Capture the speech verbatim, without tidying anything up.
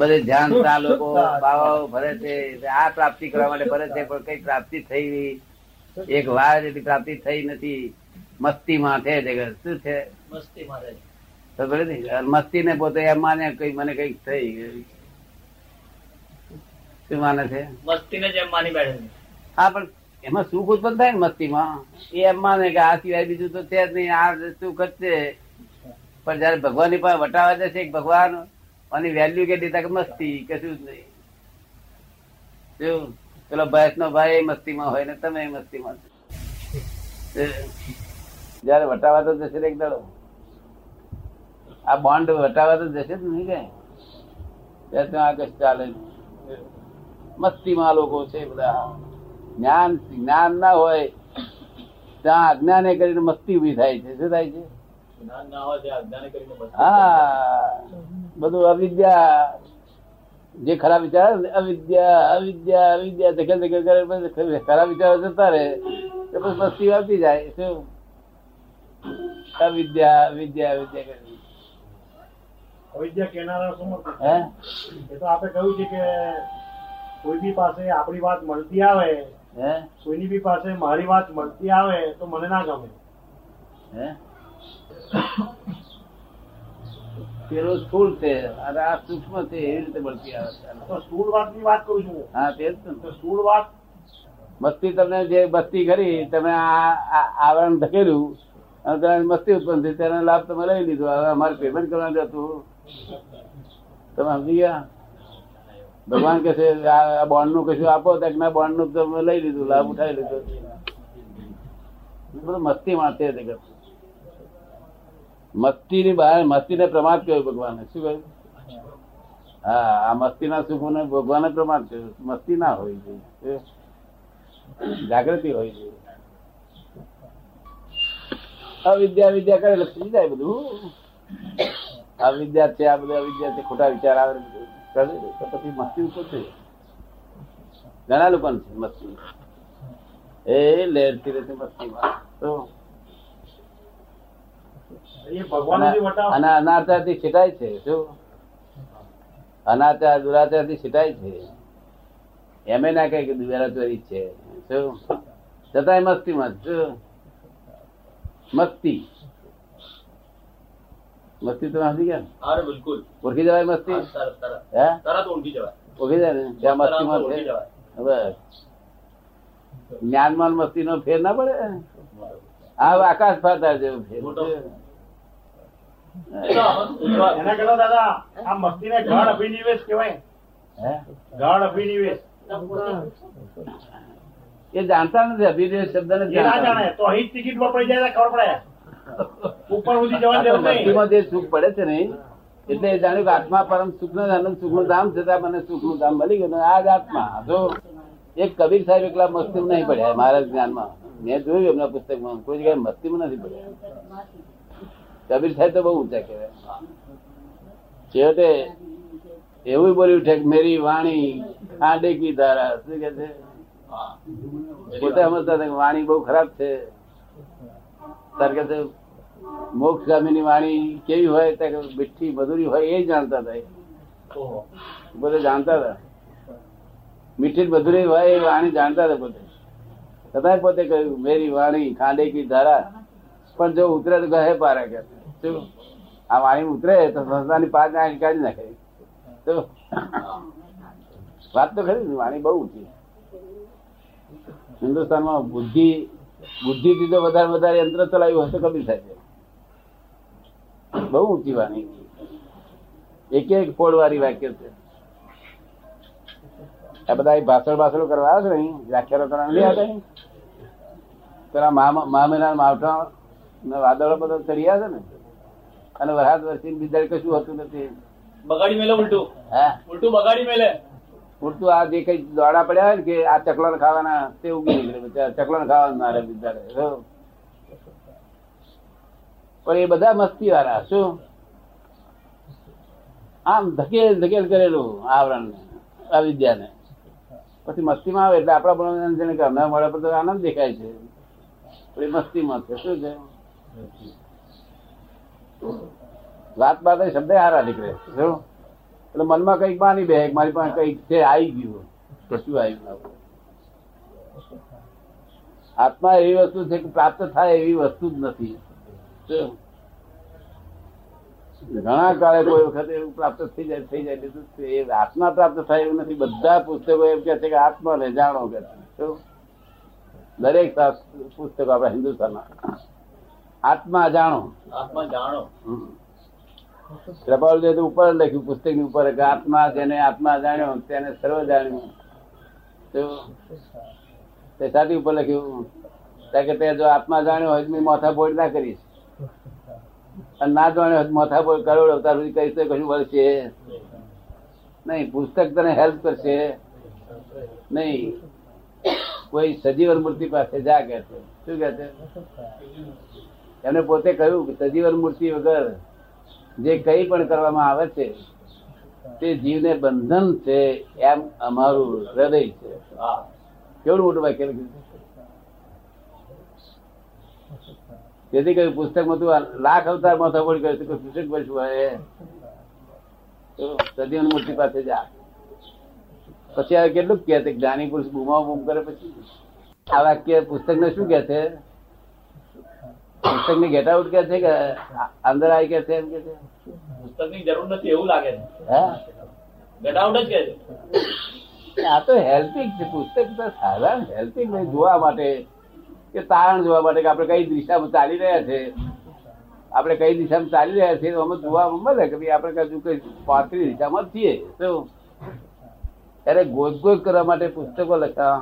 બધે ધ્યાન લોકો બાવાઓ ભરે છે, આ પ્રાપ્તિ કરવા માટે ભરે છે, પણ કઈ પ્રાપ્તિ થઈ એક વાર જેટલી પ્રાપ્તિ થઈ નથી. મસ્તી માં છે જગત. શું છે મસ્તી માં? મસ્તી ને પોતે એમ માને કઈ મને કઈક થઈ. શું માને છે? મસ્તી ને જ એમ માની બેઠે. હા, પણ એમાં સુખ ઉત્પન્ન થાય ને મસ્તી માં, એ એમ માને કે આ સિવાય બીજું તો છે જ નહીં, આ સુખ જ છે. પણ જયારે ભગવાન ની પાસે વટાવા જશે ભગવાન આની વેલ્યુ કે દેતા કે મસ્તી કશું જ નહીં. શું પેલો વૈષ્ણવ ભાઈ મસ્તી માં હોય ને તમે મસ્તી માં. જયારે વટાવા તો જશે એક દડો આ બોન્ડ વટાવા તો જશે જ નહીં. કે ત્યાં કશું ચાલે મસ્તી માં લોકો છે બધા. જ્ઞાન જ્ઞાન ના હોય ત્યાં અજ્ઞાને કરીને મસ્તી ઉભી થાય છે. શું થાય છે? હા, બધું અવિદ્યા જે ખરાબ વિચાર અવિદ્યા અવિદ્યા અવિદ્યા ધકેલ ધકેલ કરે, ખરાબ વિચારો જતા રહે તો બસ મસ્તી આવતી જાય. શું અવિદ્યા અવિદ્યા અવિદ્યા કરે? અવિદ્યા કેનારા શું? હે, એ તો આપણે કહ્યું છે કે કોઈ બી પાસે આપણી વાત મળતી આવે, હે, કોઈની બી પાસે મારી વાત મળતી આવે તો મને ના ગમે. હે, પેલો સ્થુલ છે અને આ સૂક્ષ્મ છે, એવી રીતે મળતી આવે. સ્થુલ વાત ની વાત કરું છું. હા, તે સ્થુલ વાત. મસ્તી તમને જે મસ્તી કરી તમે આ આવરણ ધકેલું અને તમારી મસ્તી ઉત્પન્ન થઈ, તેનો લાભ તમે લઈ લીધો. હવે અમારે પેમેન્ટ કરવાનું હતું. તમે સમજી ગયા? ભગવાન કહેશે આ બોન્ડ નું કશું આપો, તો ના બોન્ડ નું તમે લઈ લીધું, લાભ ઉઠાવી લીધો. બધું મસ્તી માટે છે. મસ્તી ની બહાર મસ્તી ને પ્રમાદ કર્યો ભગવાને. શું કહ્યું? હા, આ મસ્તી ના સુખ ને ભગવાને પ્રમાદ કર્યો. મસ્તી ના હોય છે, જાગૃતિ હોય છે. અવિદ્યા વિદ્યા કરે એટલે થઈ જાય બધું. અવિદ્યા છે, આ બધું અવિદ્યા છે, ખોટા વિચાર આવે તો પછી મસ્તી ઉપર છે. ઘણા લોકો છે મસ્તી એ લેરતી રહેશે મસ્તીમાં. તો અનાચાર થી છેટાય છે. શું અનાચાર દુરાચાર થી છેટાય છે? એમ ના કહે કે દુરાચોરી છે. શું છતાંય મસ્તી માં. શું મસ્તી? મસ્તી તો નથી ગયા. બિલકુલ ઓળખી જવાય મસ્તી. હે, તરત ઓળખી જવાય. ઓળખી જાય ને ત્યાં મસ્તી માં છે. બસ જ્ઞાનમાં મસ્તી નો ફેર ના પડે. હા, આકાશ ફરતા જેવું ફેર. એના કરતા દાદા આ મસ્તી ને ગાઢ અભિનિવેશ કહેવાય. ગાઢ અભિનિવેશ એ જાણતા નથી. અભિનિવેશ શબ્દ ને જાણે તો અહીં ટિકિટ પડી જાય, ખબર પડે. ઉપર સુધી જવાની જરૂર નહીં. મસ્તીમાં જે સુખ પડે છે ને, એટલે એ જાણ્યું કે આત્મા પરમ સુખ નો આનંદ, સુખ નું ધામ છતાં મને સુખ નું ધામ મળી ગયું. આ જ આત્મા. જો એક કબીર સાહેબ એકલા મસ્તી નહીં પડ્યા મારા જ્ઞાનમાં. મેં જોયું એમના પુસ્તકમાં કોઈ જગ્યાએ મસ્તીમાં નથી પડ્યા. કબીર સાહેબ તો બહુ ઊંચા કહેવાય. છેવટે એવું બોલ્યું છે કે મેરી વાણી ખાંડે કી ધારા. શું કે છે? પોતે સમજતા વાણી બહુ ખરાબ છે. તારે કે મોક્ષ ગામીની વાણી કેવી હોય? ત્યાં મીઠી મધુરી હોય એ જાણતા હતા. પોતે જાણતા હતા મીઠી મધુરી હોય એ વાણી જાણતા હતા પોતે. છતાંય પોતે કહ્યું મેરી વાણી ખાંડે કી ધારા. પણ જો ઉતરે તો ગહે પારા કે આ વાણી ઉતરે તો સંસ્થાની પાંચ આંખ કાઢી નાખે. તો વાત તો ખરી. વાણી બહુ ઊંચી. હિન્દુસ્તાનમાં બુદ્ધિ બુદ્ધિથી તો વધારે વધારે યંત્ર ચલાવ્યું હશે કબીર સાહેબ. બહુ ઊંચી વાણી, એક એક ફોડ વાળી વાક્ય છે. આ બધા ભાષણ ભાષણો કરવા આવે છે ને, વ્યાખ્યારો કરવા નહીં આવે. પેલા મા મહિના માવઠા વાદળો બધા ચડ્યા છે ને, અને વરસાદ વરસી બીજા કશું હતું નથી. બગાડી મેલે ઉલટું. હા, ઉલટું બગાડી મેલે. ઉલટું આ જે કઈ દોડા પડ્યા હોય ને કે આ ચકલા ખાવાના, તે ઉગી નીકળે. ચકલા ખાવાના મારે બીજા. પણ એ બધા મસ્તી વાળા. શું આમ ધકેલ ધકેલ કરેલું આવરણ ને, અવિદ્યા ને. પછી મસ્તી માં આવે એટલે આપડા પણ ઘરના મોડા પર તો આનંદ દેખાય છે. પણ એ મસ્તી માં છે. શું છે? વાત બાદ શબ્દ હારા નીકળે. એટલે મનમાં કઈક બાની બે મારી પાસે કઈક છે, આવી ગયું, કશું આવ્યું ના. આત્મા એવી વસ્તુ છે કે પ્રાપ્ત થાય એવી વસ્તુ જ નથી. ઘણા કાળે કોઈ વખત એવું પ્રાપ્ત થઈ જાય થઈ જાય લીધું એ આત્મા પ્રાપ્ત થાય એવું નથી. બધા પુસ્તકો એમ કે છે કે આત્માને જાણો, કે દરેક પુસ્તકો આપણા હિન્દુસ્તાનમાં આત્મા જાણો, આત્મા જાણો. પ્રભાવજી તો ઉપર લખ્યું પુસ્તક ની ઉપર કે આત્મા, જેને આત્મા જાણ્યો તેને સર્વ જાણ્યું. તે સાથી ઉપર લખ્યું કે તે જો આત્મા જાણ્યો હોય તો માથા બોટ ના કરીશ, ના જાણ્યો માથા બોલ કરોડ અવતાર સુધી કહીશ તો કશું વળશે નહીં. પુસ્તક તને હેલ્પ કરશે નહીં. કોઈ સજીવન મૂર્તિ પાસે જા કે છે. શું કે છે? એમને પોતે કહ્યું કે સજીવન મૂર્તિ વગર જે કઈ પણ કરવામાં આવે છે તે જીવને બંધન છે, એમ અમારું હૃદય છે. કેવડું મોટું વાક્ય લખ્યું છે. તેથી કહ્યું પુસ્તકમાં તું લાખ અવતાર માથા પડી ગયો તો પુસ્તક પર શું આવે? સજીવન મૂર્તિ પાસે જા. પછી આ કેટલું કે છે જ્ઞાની પુરુષ બૂમા બૂમ કરે. પછી આ વાક્ય પુસ્તક ને શું કે છે? પુસ્તક ને ગેટ આઉટ કે છે કે અંદર આવી કે છે? એમ કે છે પુસ્તક ની જરૂર નથી એવું લાગે છે. હા, ગેટ આઉટ જ કે છે. આ તો હેલ્પિંગ છે. પુસ્તક તો સાધારણ હેલ્પિંગ જોવા માટે કે તારણ જોવા માટે કે આપણે કઈ દિશામાં ચાલી રહ્યા છે, આપણે કઈ દિશામાં ચાલી રહ્યા છીએ અમે જોવા મળે કે ભાઈ આપણે કશું કઈ પાત્રી દિશામાં છીએ. તો ત્યારે ગોજ ગોજ કરવા માટે પુસ્તકો લખા